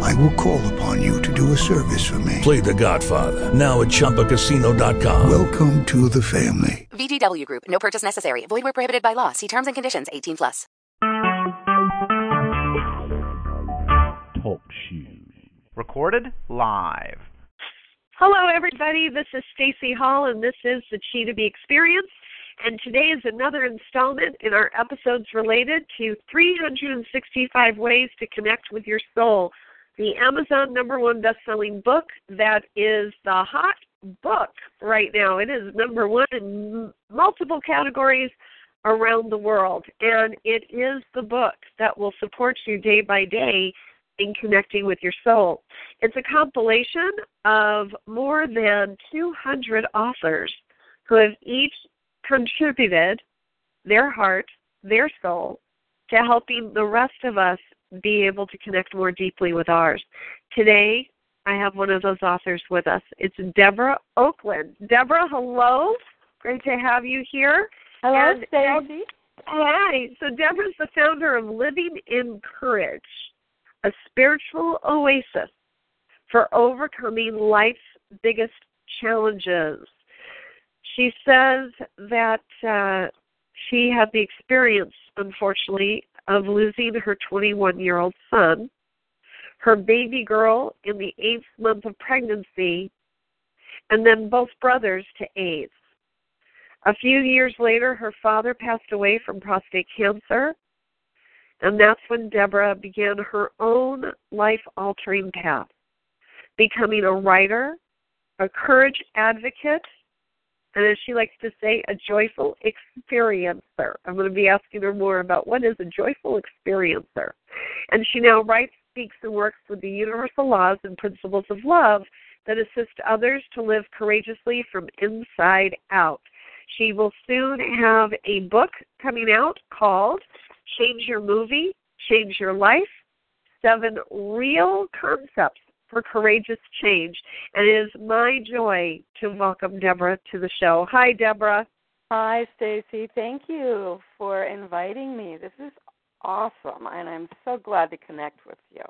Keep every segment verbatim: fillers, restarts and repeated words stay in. I will call upon you to do a service for me. Play The Godfather, now at Chumba Casino dot com. Welcome to the family. V G W Group. No purchase necessary. Void where prohibited by law. See terms and conditions. eighteen plus. Talk shoes. Recorded live. Hello, everybody. This is Stacey Hall, and this is the Chi-To-Be Experience. And today is another installment in our episodes related to three hundred sixty-five Ways to Connect with Your Soul, the Amazon number one best-selling book that is the hot book right now. It is number one in multiple categories around the world, and it is the book that will support you day by day in connecting with your soul. It's a compilation of more than two hundred authors who have each contributed their heart, their soul, to helping the rest of us be able to connect more deeply with ours. Today, I have one of those authors with us. It's Deborah Oakland. Deborah, hello. Great to have you here. Hello, Stacey. Hi. So Deborah's the founder of Living in Courage, a spiritual oasis for overcoming life's biggest challenges. She says that uh, she had the experience, unfortunately, of losing her twenty-one-year-old son, her baby girl in the eighth month of pregnancy, and then both brothers to AIDS. A few years later, her father passed away from prostate cancer, and that's when Deborah began her own life-altering path, becoming a writer, a courage advocate, and as she likes to say, a joyful experiencer. I'm going to be asking her more about what is a joyful experiencer. And she now writes, speaks, and works with the universal laws and principles of love that assist others to live courageously from inside out. She will soon have a book coming out called Change Your Movie, Change Your Life, seven Reel Concepts for Courageous Change, and it is my joy to welcome Deborah to the show. Hi, Deborah. Hi, Stacey. Thank you for inviting me. This is awesome, and I'm so glad to connect with you.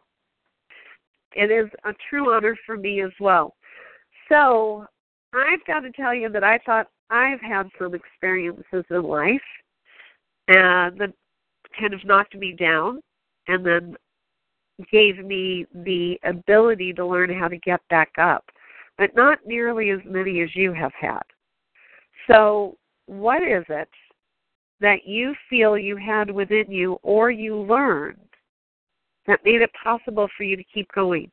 It is a true honor for me as well. So I've got to tell you that I thought I've had some experiences in life uh, that kind of knocked me down, and then gave me the ability to learn how to get back up, but not nearly as many as you have had. So what is it that you feel you had within you or you learned that made it possible for you to keep going?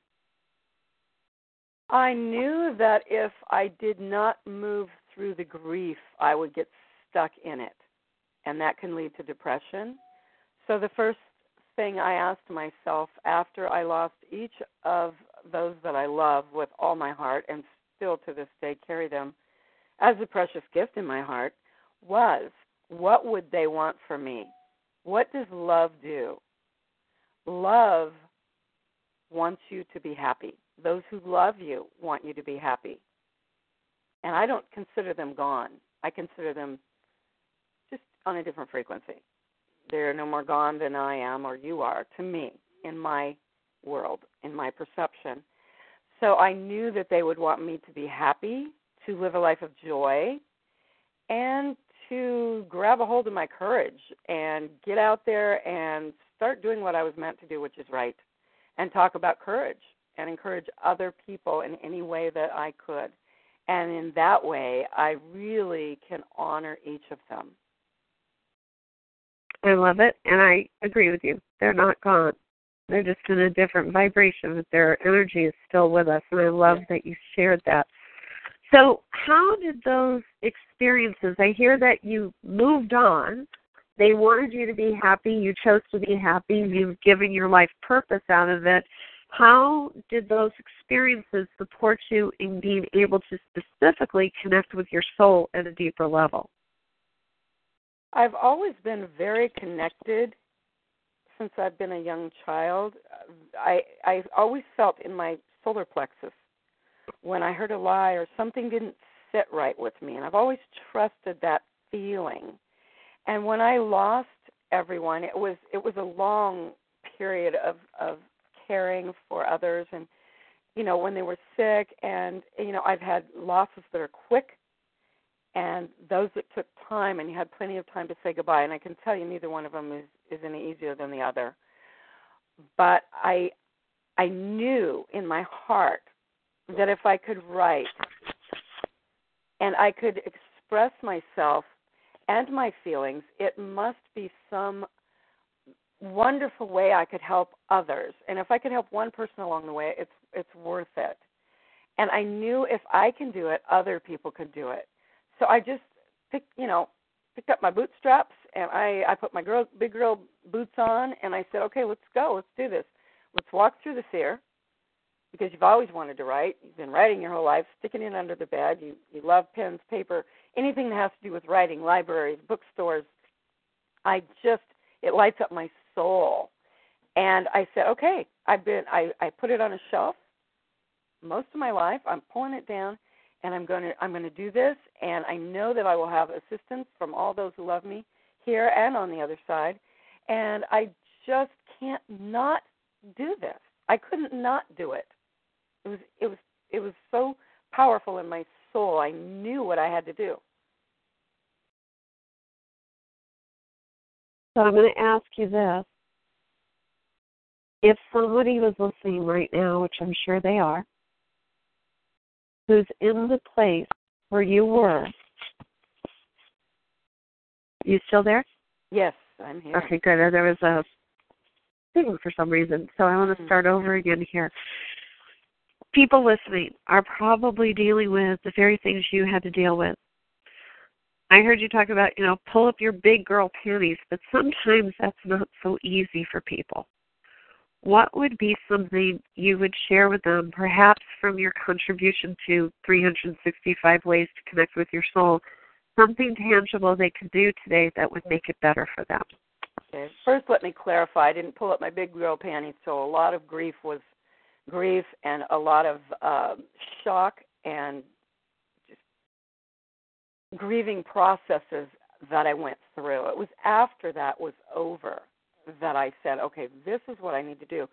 I knew that if I did not move through the grief, I would get stuck in it, and that can lead to depression. So the first thing I asked myself after I lost each of those that I love with all my heart and still to this day carry them as a precious gift in my heart was, what would they want from me? What does love do? Love wants you to be happy. Those who love you want you to be happy. And I don't consider them gone. I consider them just on a different frequency. They're no more gone than I am or you are to me in my world, in my perception. So I knew that they would want me to be happy, to live a life of joy, and to grab a hold of my courage and get out there and start doing what I was meant to do, which is right, and talk about courage and encourage other people in any way that I could. And in that way, I really can honor each of them. I love it, and I agree with you. They're not gone. They're just in a different vibration, but their energy is still with us, and I love that you shared that. So how did those experiences, I hear that you moved on. They wanted you to be happy. You chose to be happy. You've given your life purpose out of it. How did those experiences support you in being able to specifically connect with your soul at a deeper level? I've always been very connected since I've been a young child. I I always felt in my solar plexus when I heard a lie or something didn't sit right with me, and I've always trusted that feeling. And when I lost everyone, it was it was a long period of, of caring for others, and you know, when they were sick, and you know, I've had losses that are quick and those that took time, and you had plenty of time to say goodbye, and I can tell you neither one of them is, is any easier than the other. But I I knew in my heart that if I could write and I could express myself and my feelings, it must be some wonderful way I could help others. And if I could help one person along the way, it's it's worth it. And I knew if I can do it, other people could do it. So I just picked, you know, picked up my bootstraps, and I, I put my girl, big girl boots on, and I said, okay, let's go. Let's do this. Let's walk through the fear, because you've always wanted to write. You've been writing your whole life, sticking it under the bed. You, you love pens, paper, anything that has to do with writing, libraries, bookstores. I just, it lights up my soul. And I said, okay, I've been, I, I put it on a shelf most of my life. I'm pulling it down, and I'm going to, I'm going to do this. And I know that I will have assistance from all those who love me here and on the other side. And I just can't not do this. I couldn't not do it. It was, it was, it was so powerful in my soul. I knew what I had to do. So I'm going to ask you this. If somebody was listening right now, which I'm sure they are, who's in the place where you were, you still there? Yes, I'm here. Okay, good. There was a thing for some reason, so I want to start over again here. People listening are probably dealing with the very things you had to deal with. I heard you talk about, you know, pull up your big girl panties, but sometimes that's not so easy for people. What would be something you would share with them, perhaps from your contribution to three sixty-five Ways to Connect with Your Soul, something tangible they could do today that would make it better for them? Okay. First, let me clarify. I didn't pull up my big girl panties, so a lot of grief was grief and a lot of uh, shock and just grieving processes that I went through. It was after that was over that I said, okay, this is what I need to do.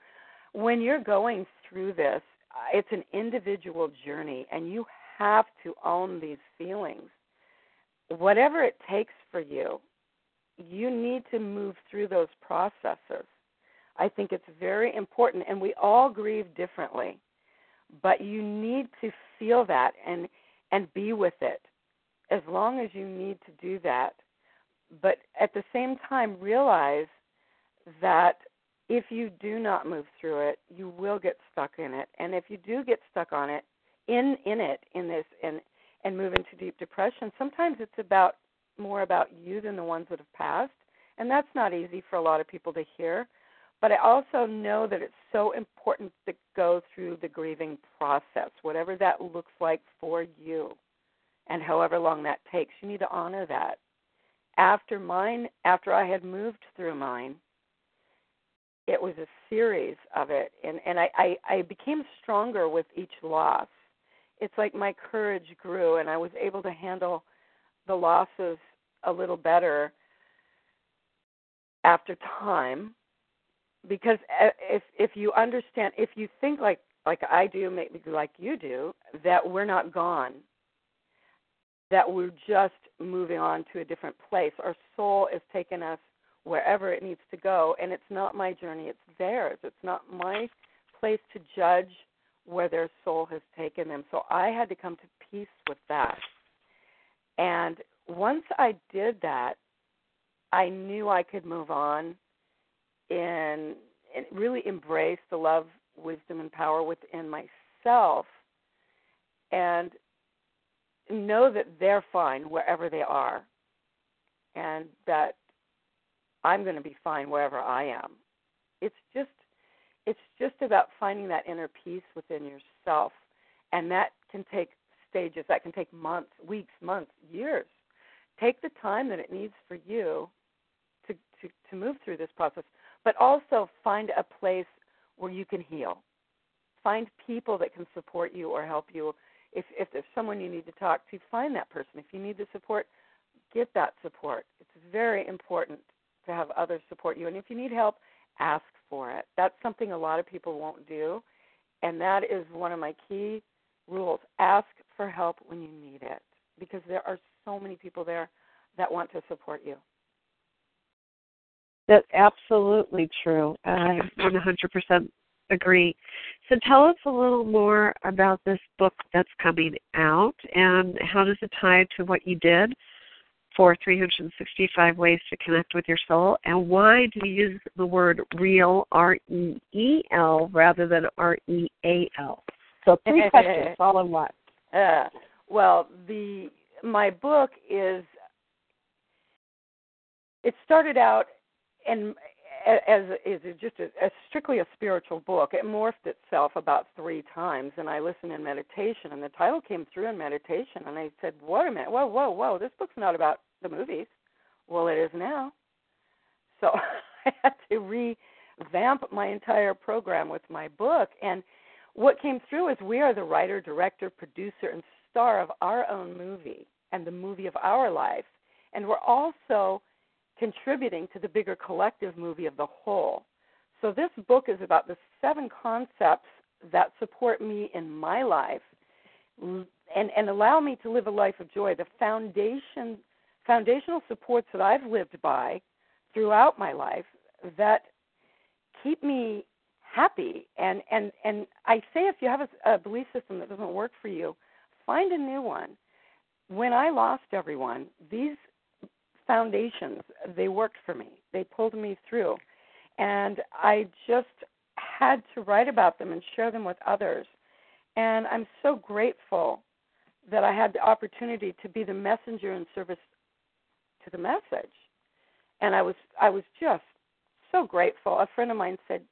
When you're going through this, it's an individual journey, and you have to own these feelings. Whatever it takes for you, you need to move through those processes. I think it's very important, and we all grieve differently, but you need to feel that and, and be with it as long as you need to do that. But at the same time, realize that if you do not move through it, you will get stuck in it. And if you do get stuck on it, in, in it, in this, and and move into deep depression, sometimes it's about more about you than the ones that have passed. And that's not easy for a lot of people to hear. But I also know that it's so important to go through the grieving process, whatever that looks like for you, and however long that takes. You need to honor that. After mine, after I had moved through mine, it was a series of it, and, and I, I, I became stronger with each loss. It's like my courage grew, and I was able to handle the losses a little better after time, because if if you understand, if you think like, like I do, maybe like you do, that we're not gone, that we're just moving on to a different place. Our soul has taken us wherever it needs to go, and it's not my journey, it's theirs. It's not my place to judge where their soul has taken them. So I had to come to peace with that. And once I did that, I knew I could move on and, and really embrace the love, wisdom, and power within myself, and know that they're fine wherever they are, and that I'm going to be fine wherever I am. It's just it's just about finding that inner peace within yourself, and that can take stages. That can take months, weeks, months, years Take the time that it needs for you to, to, to move through this process, but also find a place where you can heal. Find people that can support you or help you. If, if there's someone you need to talk to, find that person. If you need the support, get that support. It's very important to have others support you. And if you need help, ask for it. That's something a lot of people won't do, and that is one of my key rules. Ask for help when you need it, because there are so many people there that want to support you. That's absolutely true. I one hundred percent agree. So tell us a little more about this book that's coming out, and how does it tie to what you did for three hundred sixty-five Ways to Connect with Your Soul, and why do you use the word real, R E E L, rather than R E A L? So three questions, all in one. Uh, well, the my book is, it started out in, as, as just a, as strictly a spiritual book. It morphed itself about three times, and I listened in meditation, and the title came through in meditation, and I said, wait a minute, whoa, whoa, whoa, this book's not about the movies. Well, it is now. So I had to revamp my entire program with my book, and what came through is we are the writer, director, producer, and star of our own movie and the movie of our life. And we're also contributing to the bigger collective movie of the whole. So this book is about the seven concepts that support me in my life and, and allow me to live a life of joy, the foundation, foundational supports that I've lived by throughout my life that keep me happy. And, and, and I say if you have a, a belief system that doesn't work for you, find a new one. When I lost everyone, these foundations, they worked for me. They pulled me through. And I just had to write about them and share them with others. And I'm so grateful that I had the opportunity to be the messenger in service to the message. And I was I was just so grateful. A friend of mine said,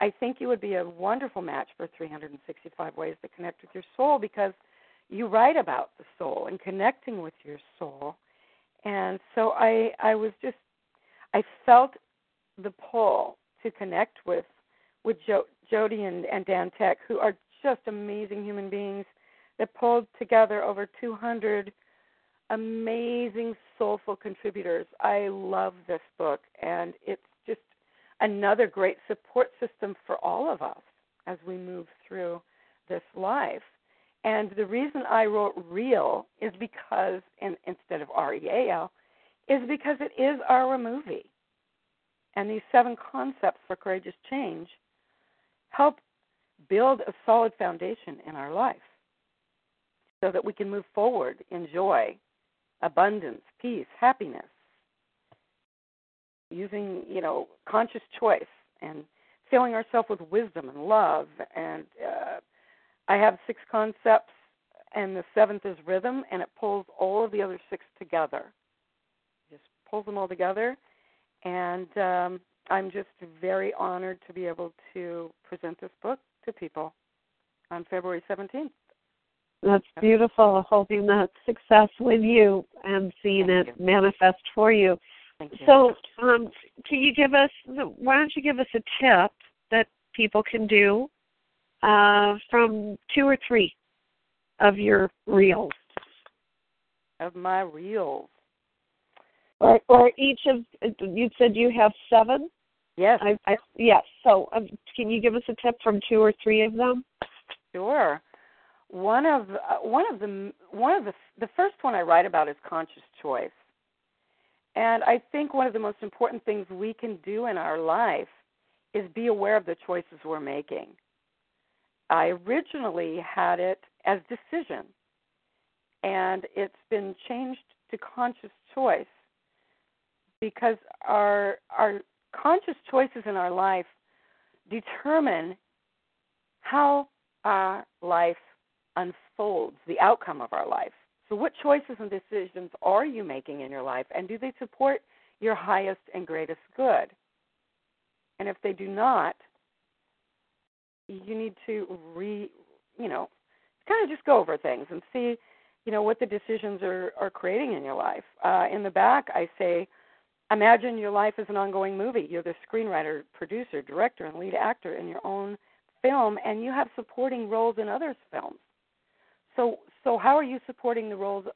I think you would be a wonderful match for three hundred sixty-five Ways to Connect with Your Soul, because you write about the soul and connecting with your soul. And so I, I was just, I felt the pull to connect with with jo- Jody and, and Dan Tech, who are just amazing human beings that pulled together over two hundred amazing, soulful contributors. I love this book, and it's just another great support system for all of us as we move through this life. And the reason I wrote real is because, and instead of R E A L, is because it is our movie. And these seven concepts for courageous change help build a solid foundation in our life so that we can move forward in joy, abundance, peace, happiness, using, you know, conscious choice and filling ourselves with wisdom and love and uh I have six concepts, and the seventh is rhythm, and it pulls all of the other six together. Just pulls them all together, and um, I'm just very honored to be able to present this book to people on February seventeenth. That's beautiful, hoping that success with you and seeing Thank it you. manifest for you. Thank you. So um, can you give us, why don't you give us a tip that people can do Uh, from two or three of your reels? Of my reels. Or, or each of, you said you have seven? Yes. I, I, yes. So um, can you give us a tip from two or three of them? Sure. One of uh, one of the one of the the first one I write about is conscious choice, and I think one of the most important things we can do in our life is be aware of the choices we're making. I originally had it as decision, and it's been changed to conscious choice, because our our conscious choices in our life determine how our life unfolds, the outcome of our life. So what choices and decisions are you making in your life, and do they support your highest and greatest good? And if they do not, you need to re, you know, kind of just go over things and see you know, what the decisions are, are creating in your life. Uh, in the back, I say, imagine your life as an ongoing movie. You're the screenwriter, producer, director, and lead actor in your own film, and you have supporting roles in others' films. So so how are you supporting the roles,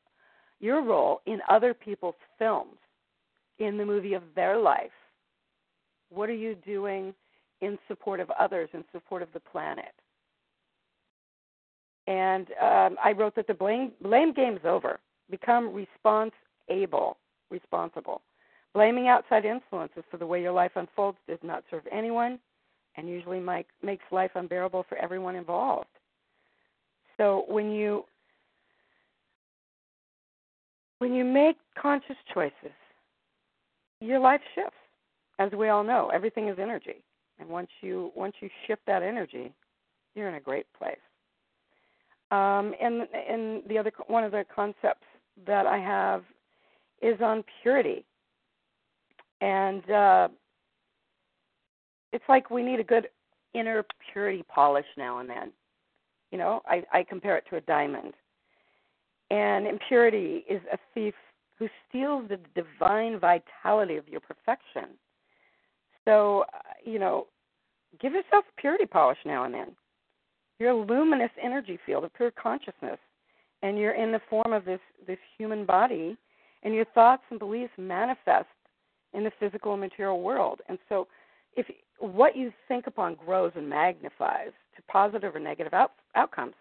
your role in other people's films, in the movie of their life? What are you doing in support of others, in support of the planet? And um, I wrote that the blame, blame game's over. Become response-able, responsible. Blaming outside influences for the way your life unfolds does not serve anyone and usually make, makes life unbearable for everyone involved. So when you when you make conscious choices, your life shifts. As we all know, everything is energy. And once you once you shift that energy, you're in a great place. Um, and and the other one of the concepts that I have is on purity. And uh, it's like we need a good inner purity polish now and then. You know, I, I compare it to a diamond. And impurity is a thief who steals the divine vitality of your perfection. So, you know, give yourself purity polish now and then. You're a luminous energy field of pure consciousness, and you're in the form of this, this human body, and your thoughts and beliefs manifest in the physical and material world. And so if what you think upon grows and magnifies to positive or negative out, outcomes.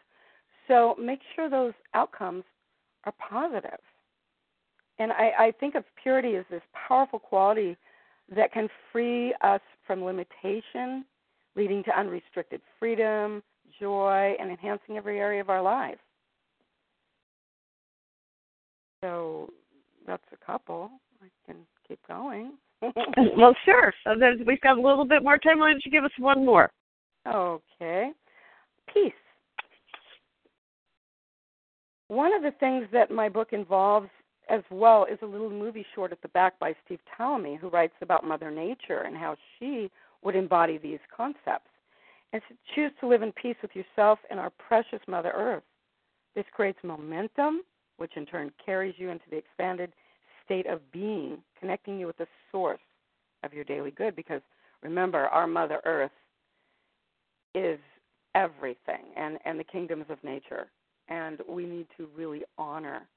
So make sure those outcomes are positive. And I, I think of purity as this powerful quality that can free us from limitation, leading to unrestricted freedom, joy, and enhancing every area of our life. So that's a couple. I can keep going. Well, sure. So there's, we've got a little bit more time. Why don't you give us one more? Okay. Peace. One of the things that my book involves as well is a little movie short at the back by Steve Tallamy, who writes about Mother Nature and how she would embody these concepts. And to choose to live in peace with yourself and our precious Mother Earth. This creates momentum, which in turn carries you into the expanded state of being, connecting you with the source of your daily good. Because remember, our Mother Earth is everything, and, and the kingdoms of nature. And we need to really honor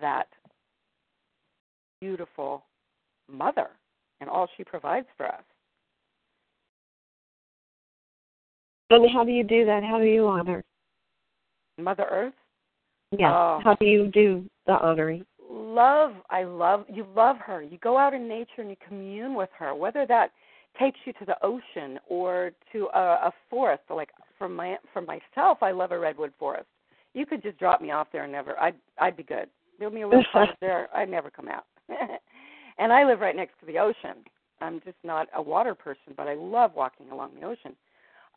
that beautiful mother and all she provides for us. And how do you do that? How do you honor Mother Earth? Yeah. Oh. How do you do the honoring? Love. I love. You love her. You go out in nature and you commune with her, whether that takes you to the ocean or to a, a forest. So like for my for myself, I love a redwood forest. You could just drop me off there and never. I'd I'd be good. Build me a little forest there. I'd never come out. And I live right next to the ocean. I'm just not a water person, but I love walking along the ocean.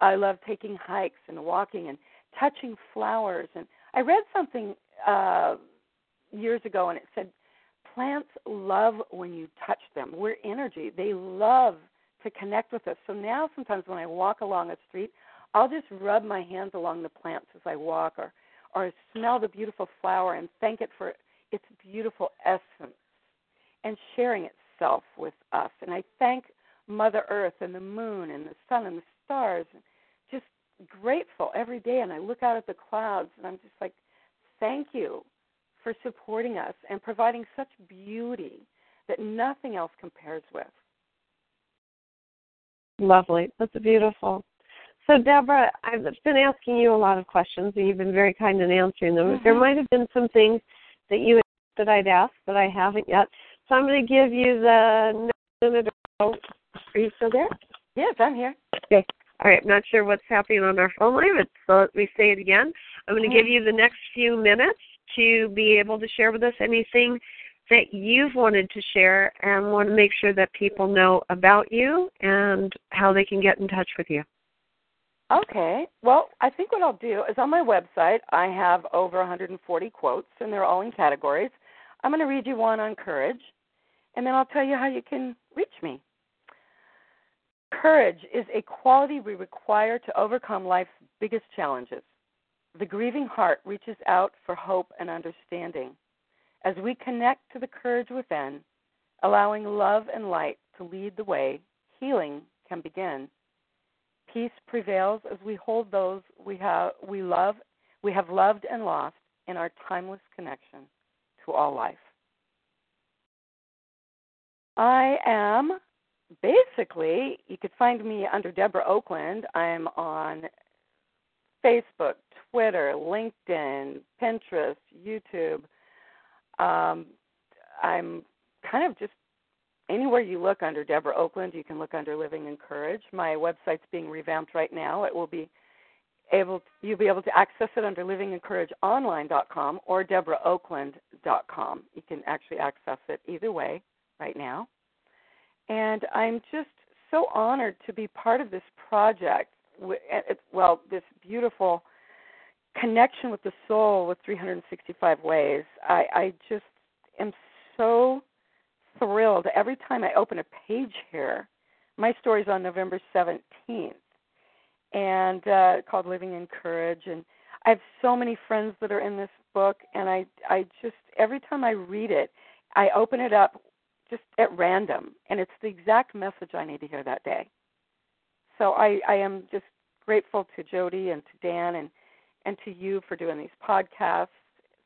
I love taking hikes and walking and touching flowers. And I read something uh, years ago, and it said, plants love when you touch them. We're energy. They love to connect with us. So now sometimes when I walk along a street, I'll just rub my hands along the plants as I walk or, or smell the beautiful flower and thank it for its beautiful essence and sharing itself with us. And I thank Mother Earth and the moon and the sun and the stars, just grateful every day. And I look out at the clouds and I'm just like, thank you for supporting us and providing such beauty that nothing else compares with. Lovely. That's beautiful. So, Deborah, I've been asking you a lot of questions, and you've been very kind in answering them. Mm-hmm. There might have been some things that you that I'd asked that I haven't yet. So I'm going to give you the minute or so. Are you still there? Yes, I'm here. Okay. All right. I'm not sure what's happening on our phone line, so let me say it again. I'm going to give you the next few minutes to be able to share with us anything that you've wanted to share and want to make sure that people know about you and how they can get in touch with you. Okay. Well, I think what I'll do is on my website, I have over one hundred forty quotes, and they're all in categories. I'm going to read you one on courage, and then I'll tell you how you can reach me. Courage is a quality we require to overcome life's biggest challenges. the grieving heart reaches out for hope and understanding as we connect to the courage within, allowing love and light to lead the way. Healing can begin. Peace prevails as we hold those we have we love we have loved and lost in our timeless connection to all life. I am basically, you could find me under Deborah Oakland. I'm on Facebook, Twitter, LinkedIn, Pinterest, YouTube. Um, I'm kind of just anywhere you look under Deborah Oakland, you can look under Living in Courage. My website's being revamped right now. It will be able to, you'll be able to access it under living in courage online dot com or debra oakland dot com. You can actually access it either way right now. And I'm just so honored to be part of this project, well, this beautiful connection with the soul with three hundred sixty-five ways. I, I just am so thrilled. Every time I open a page here, my story's on November seventeenth, and uh, called Living in Courage. And I have so many friends that are in this book, and I, I just, every time I read it, I open it up just at random, and it's the exact message I need to hear that day. So I, I am just grateful to Jody and to Dan and, and to you for doing these podcasts.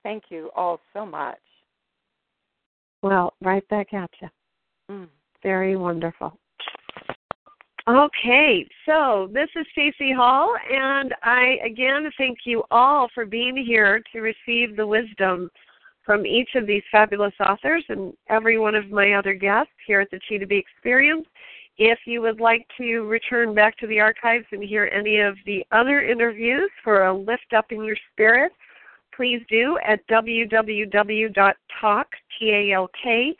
Thank you all so much. Well, right back at you. Mm. Very wonderful. Okay, so this is Stacey Hall, and I, again, thank you all for being here to receive the wisdom from each of these fabulous authors and every one of my other guests here at the Chi-To-Be Experience. If you would like to return back to the archives and hear any of the other interviews for a lift up in your spirit, please do at www dot talk, T A L K,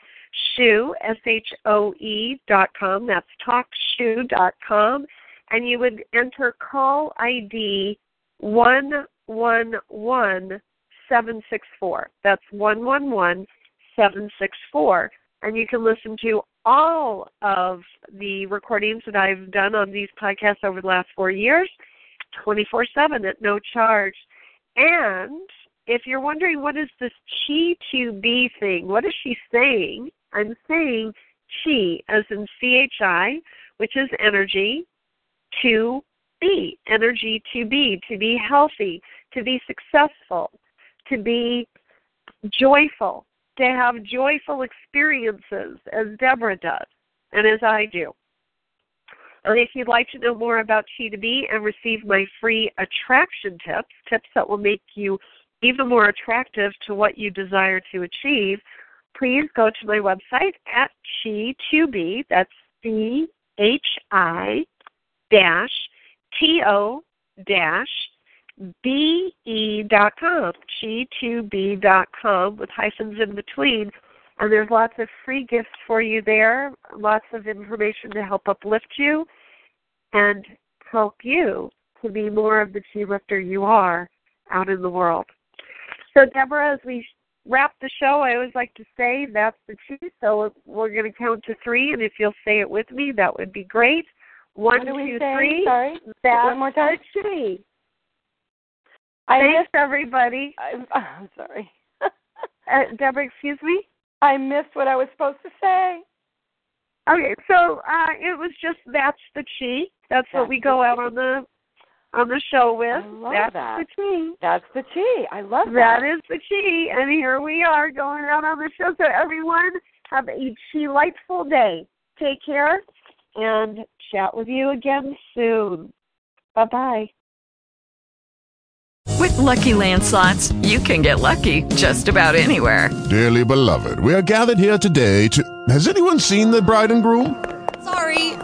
shoe, S H O E dot com. That's talk shoe dot com. And you would enter call I D one one one seven six four. That's one one one seven six four. And you can listen to all of the recordings that I've done on these podcasts over the last four years, twenty-four seven at no charge. And if you're wondering what is this Chi-To-Be thing, what is she saying? I'm saying Chi as in C H I, which is energy, to be, energy to be, to be healthy, to be successful, to be joyful, to have joyful experiences as Deborah does and as I do. And if you'd like to know more about Chi-To-Be and receive my free attraction tips, tips that will make you even more attractive to what you desire to achieve, please go to my website at Chi-To-Be, that's C H I T O B E dot com, Chi-To-Be dot com with hyphens in between. And there's lots of free gifts for you there, lots of information to help uplift you and help you to be more of the Chi lifter you are out in the world. So, Deborah, as we wrap the show, I always like to say that's the Chi. So we're going to count to three, and if you'll say it with me, that would be great. One, what do we two, say? Three. Sorry. That's one more time. The Chi. I Thanks, missed, everybody. I'm, I'm sorry. uh, Deborah, excuse me? I missed what I was supposed to say. Okay, so uh, it was just that's the Chi. That's, that's what we go out on the on the show with. I love that's that. The Chi. That's the Chi. I love that. That is the Chi, and here we are going out on the show. So everyone, have a Chi-lightful day. Take care, and chat with you again soon. Bye-bye. With Lucky Land Slots, you can get lucky just about anywhere. Dearly beloved, we are gathered here today to... Has anyone seen the bride and groom? Sorry,